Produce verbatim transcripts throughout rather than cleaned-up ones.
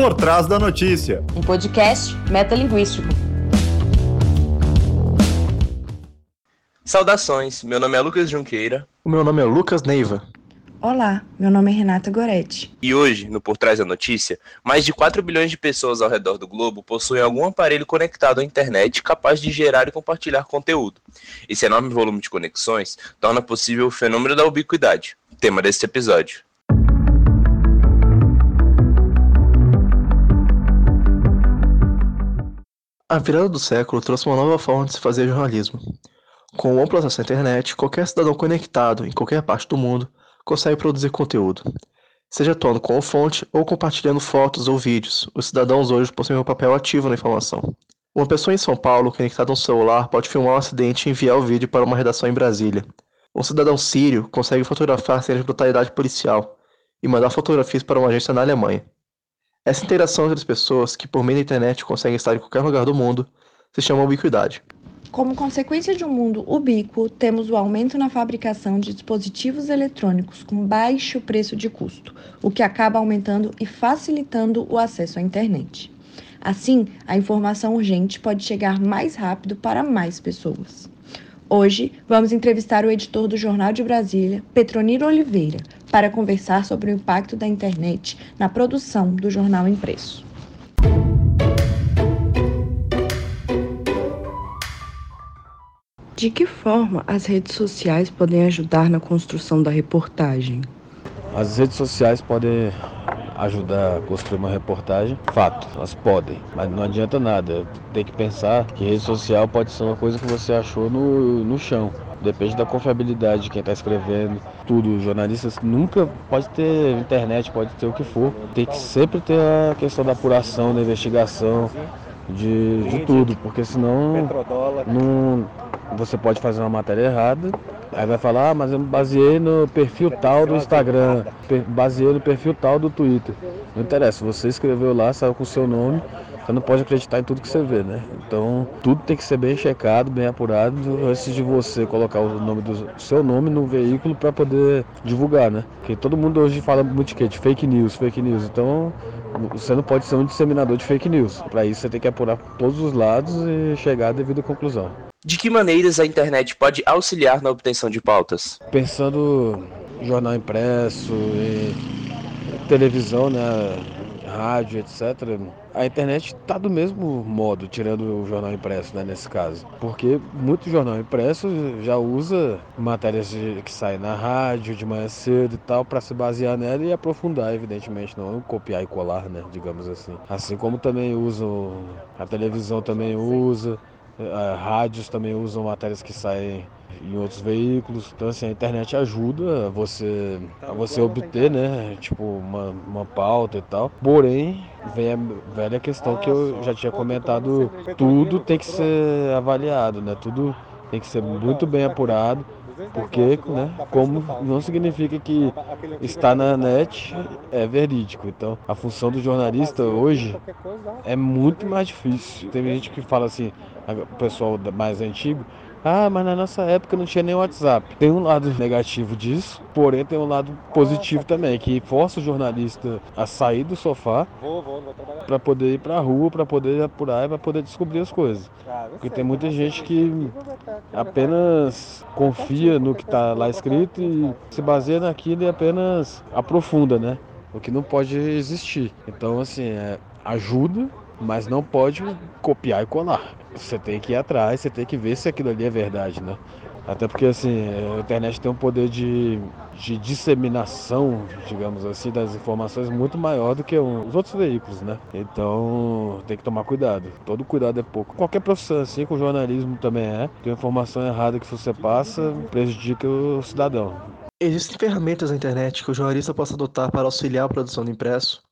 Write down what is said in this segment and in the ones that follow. Por Trás da Notícia, um podcast metalinguístico. Saudações, meu nome é Lucas Junqueira. O meu nome é Lucas Neiva. Olá, meu nome é Renata Goretti. E hoje, no Por Trás da Notícia, mais de quatro bilhões de pessoas ao redor do globo possuem algum aparelho conectado à internet capaz de gerar e compartilhar conteúdo. Esse enorme volume de conexões torna possível o fenômeno da ubiquidade, tema deste episódio. A virada do século trouxe uma nova forma de se fazer jornalismo. Com o amplo acesso à internet, qualquer cidadão conectado em qualquer parte do mundo consegue produzir conteúdo. Seja atuando com fonte ou compartilhando fotos ou vídeos, os cidadãos hoje possuem um papel ativo na informação. Uma pessoa em São Paulo conectada a um celular pode filmar um acidente e enviar o vídeo para uma redação em Brasília. Um cidadão sírio consegue fotografar cenas de brutalidade policial e mandar fotografias para uma agência na Alemanha. Essa interação entre as pessoas que por meio da internet conseguem estar em qualquer lugar do mundo se chama ubiquidade. Como consequência de um mundo ubíquo, temos o aumento na fabricação de dispositivos eletrônicos com baixo preço de custo, o que acaba aumentando e facilitando o acesso à internet. Assim, a informação urgente pode chegar mais rápido para mais pessoas. Hoje, vamos entrevistar o editor do Jornal de Brasília, Petroniro Oliveira, para conversar sobre o impacto da internet na produção do jornal impresso. De que forma as redes sociais podem ajudar na construção da reportagem? As redes sociais podem ajudar a construir uma reportagem, fato, elas podem, mas não adianta nada. Tem que pensar que rede social pode ser uma coisa que você achou no, no chão. Depende da confiabilidade de quem está escrevendo, tudo. Jornalistas nunca pode ter internet, pode ter o que for. Tem que sempre ter a questão da apuração, da investigação, de, de tudo, porque senão não... Você pode fazer uma matéria errada, aí vai falar, ah, mas eu baseei no perfil tal do Instagram, baseei no perfil tal do Twitter. Não interessa, você escreveu lá, saiu com o seu nome, você não pode acreditar em tudo que você vê, né? Então, tudo tem que ser bem checado, bem apurado, antes de você colocar o nome do seu nome no veículo para poder divulgar, né? Porque todo mundo hoje fala muito de quê? De fake news, fake news, então... Você não pode ser um disseminador de fake news. Para isso, você tem que apurar por todos os lados e chegar à devida conclusão. De que maneiras a internet pode auxiliar na obtenção de pautas? Pensando em jornal impresso, em televisão, né, rádio, etcétera, a internet está do mesmo modo, tirando o jornal impresso, né, nesse caso. Porque muito jornal impresso já usa matérias de, que saem na rádio de manhã cedo e tal, para se basear nela e aprofundar, evidentemente, não copiar e colar, né, digamos assim. Assim como também usam, a televisão também usa, a, rádios também usam matérias que saem em outros veículos. Então, assim, a internet ajuda você, a você obter, né, tipo, uma, uma pauta e tal. Porém, vem a velha questão que eu já tinha comentado, tudo tem que ser avaliado, né, tudo tem que ser muito bem apurado, porque, né, como não significa que está na net é verídico. Então, a função do jornalista hoje é muito mais difícil. Tem gente que fala assim, o pessoal mais antigo, ah, mas na nossa época não tinha nem WhatsApp. Tem um lado negativo disso, porém tem um lado positivo também, que força o jornalista a sair do sofá para poder ir para a rua, para poder apurar e para poder descobrir as coisas. Porque tem muita gente que apenas confia no que está lá escrito e se baseia naquilo e apenas aprofunda, né? O que não pode existir. Então, assim, é, ajuda, mas não pode copiar e colar. Você tem que ir atrás, você tem que ver se aquilo ali é verdade, né? Até porque, assim, a internet tem um poder de, de disseminação, digamos assim, das informações muito maior do que os outros veículos, né? Então, tem que tomar cuidado. Todo cuidado é pouco. Qualquer profissão, assim, com jornalismo também é. Tem informação errada que você passa, prejudica o cidadão. Existem ferramentas na internet que o jornalista possa adotar para auxiliar a produção do impresso?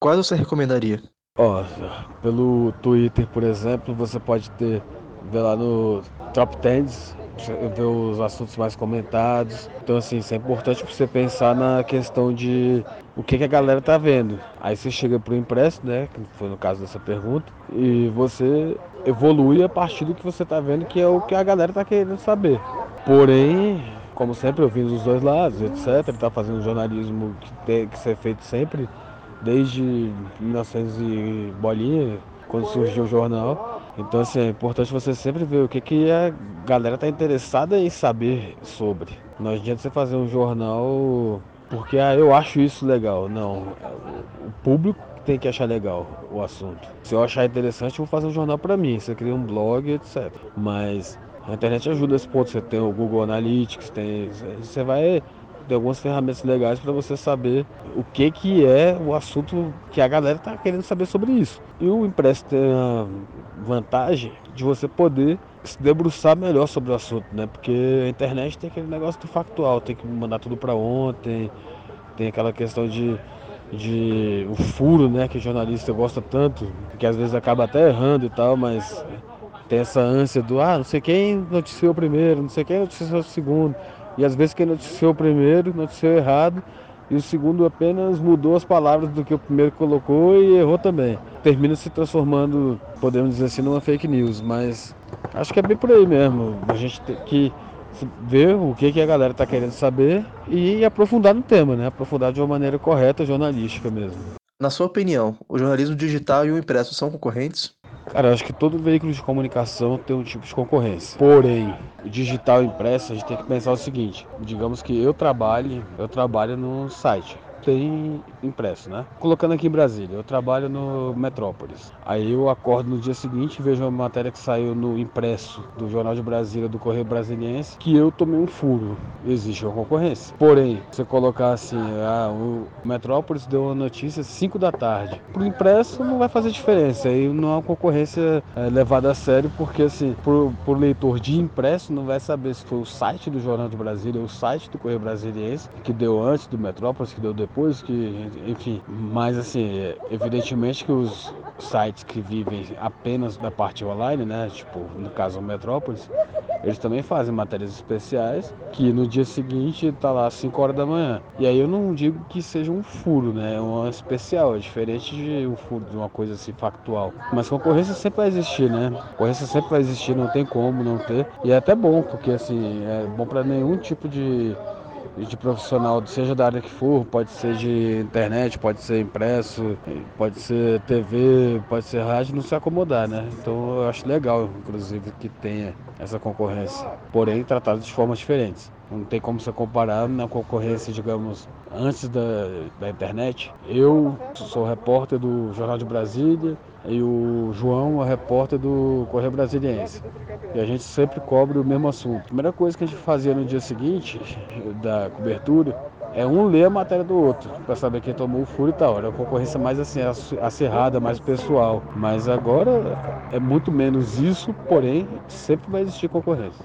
Quais você recomendaria? Ó, oh, pelo Twitter, por exemplo, você pode ter, ver lá no Top dez, ver os assuntos mais comentados. Então, assim, isso é importante para você pensar na questão de o que, que a galera tá vendo. Aí você chega pro impresso, né, que foi no caso dessa pergunta, e você evolui a partir do que você tá vendo, que é o que a galera tá querendo saber. Porém, como sempre, eu vim dos dois lados, etcétera, tá fazendo jornalismo que tem que ser feito sempre desde mil e novecentos e bolinha, quando surgiu o jornal. Então, assim, é importante você sempre ver o que, que a galera está interessada em saber sobre. Não adianta você fazer um jornal porque ah, eu acho isso legal. Não, o público tem que achar legal o assunto. Se eu achar interessante, eu vou fazer um jornal para mim. Você cria um blog, etcétera. Mas a internet ajuda nesse ponto. Você tem o Google Analytics, tem, você vai ter algumas ferramentas legais para você saber o que, que é o assunto que a galera está querendo saber sobre isso. E o impresso tem a vantagem de você poder se debruçar melhor sobre o assunto, né? Porque a internet tem aquele negócio do factual, tem que mandar tudo para ontem, tem aquela questão de de o furo, né, que jornalista gosta tanto, que às vezes acaba até errando e tal, mas tem essa ânsia do, ah, não sei quem noticiou primeiro, não sei quem noticiou segundo, e às vezes quem noticiou primeiro noticiou errado, e o segundo apenas mudou as palavras do que o primeiro colocou e errou também. Termina se transformando, podemos dizer assim, numa fake news, mas acho que é bem por aí mesmo, a gente tem que ver o que, que a galera está querendo saber e aprofundar no tema, né? Aprofundar de uma maneira correta, jornalística mesmo. Na sua opinião, o jornalismo digital e o impresso são concorrentes? Cara, eu acho que todo veículo de comunicação tem um tipo de concorrência. Porém, o digital e o impresso, a gente tem que pensar o seguinte. Digamos que eu trabalhe, eu trabalho num site. Tem impresso, né? Colocando aqui em Brasília, eu trabalho no Metrópoles. Aí eu acordo no dia seguinte, vejo uma matéria que saiu no impresso do Jornal de Brasília, do Correio Brasiliense, que eu tomei um furo. Existe uma concorrência. Porém, se você colocar assim, ah, o Metrópoles deu uma notícia às cinco da tarde. Pro impresso não vai fazer diferença. Aí não é uma concorrência é, levada a sério, porque assim, pro, pro leitor de impresso não vai saber se foi o site do Jornal de Brasília ou o site do Correio Brasiliense, que deu antes do Metrópoles, que deu depois. Depois que, enfim, mas assim, evidentemente que os sites que vivem apenas da parte online, né, tipo, no caso o Metrópolis, eles também fazem matérias especiais, que no dia seguinte tá lá às cinco horas da manhã. E aí eu não digo que seja um furo, né, é uma especial, é diferente de um furo, de uma coisa assim, factual. Mas concorrência sempre vai existir, né, concorrência sempre vai existir, não tem como não ter. E é até bom, porque assim, é bom para nenhum tipo de... de profissional, seja da área que for, pode ser de internet, pode ser impresso, pode ser T V, pode ser rádio, não se acomodar, né? Então eu acho legal, inclusive, que tenha essa concorrência, porém tratado de formas diferentes. Não tem como você comparar na concorrência, digamos, antes da, da internet. Eu sou repórter do Jornal de Brasília e o João é repórter do Correio Brasiliense. E a gente sempre cobre o mesmo assunto. A primeira coisa que a gente fazia no dia seguinte da cobertura é um ler a matéria do outro, para saber quem tomou o furo e tal. Era uma concorrência mais assim, acirrada, mais pessoal. Mas agora é muito menos isso, porém sempre vai existir concorrência.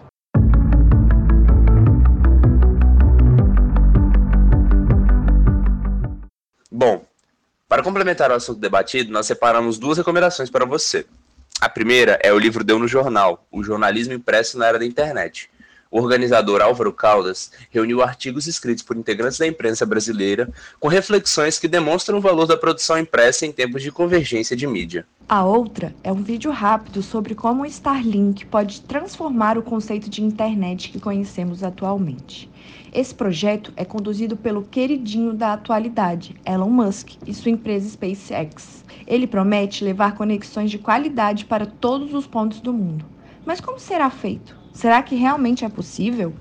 Bom, para complementar o assunto debatido, nós separamos duas recomendações para você. A primeira é o livro Deu no Jornal, o jornalismo impresso na era da internet. O organizador Álvaro Caldas reuniu artigos escritos por integrantes da imprensa brasileira com reflexões que demonstram o valor da produção impressa em tempos de convergência de mídia. A outra é um vídeo rápido sobre como o Starlink pode transformar o conceito de internet que conhecemos atualmente. Esse projeto é conduzido pelo queridinho da atualidade, Elon Musk, e sua empresa SpaceX. Ele promete levar conexões de qualidade para todos os pontos do mundo. Mas como será feito? Será que realmente é possível?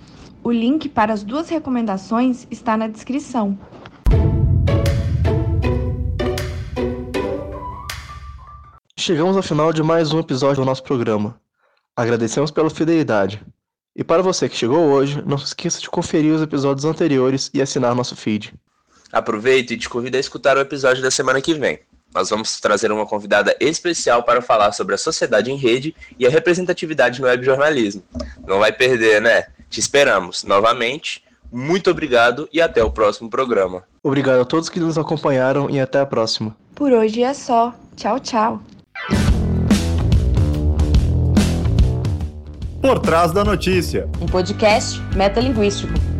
O link para as duas recomendações está na descrição. Chegamos ao final de mais um episódio do nosso programa. Agradecemos pela fidelidade. E para você que chegou hoje, não se esqueça de conferir os episódios anteriores e assinar nosso feed. Aproveito e te convido a escutar o episódio da semana que vem. Nós vamos trazer uma convidada especial para falar sobre a sociedade em rede e a representatividade no webjornalismo. Não vai perder, né? Te esperamos. Novamente, muito obrigado e até o próximo programa. Obrigado a todos que nos acompanharam e até a próxima. Por hoje é só. Tchau, tchau. Por Trás da Notícia. Um podcast metalinguístico.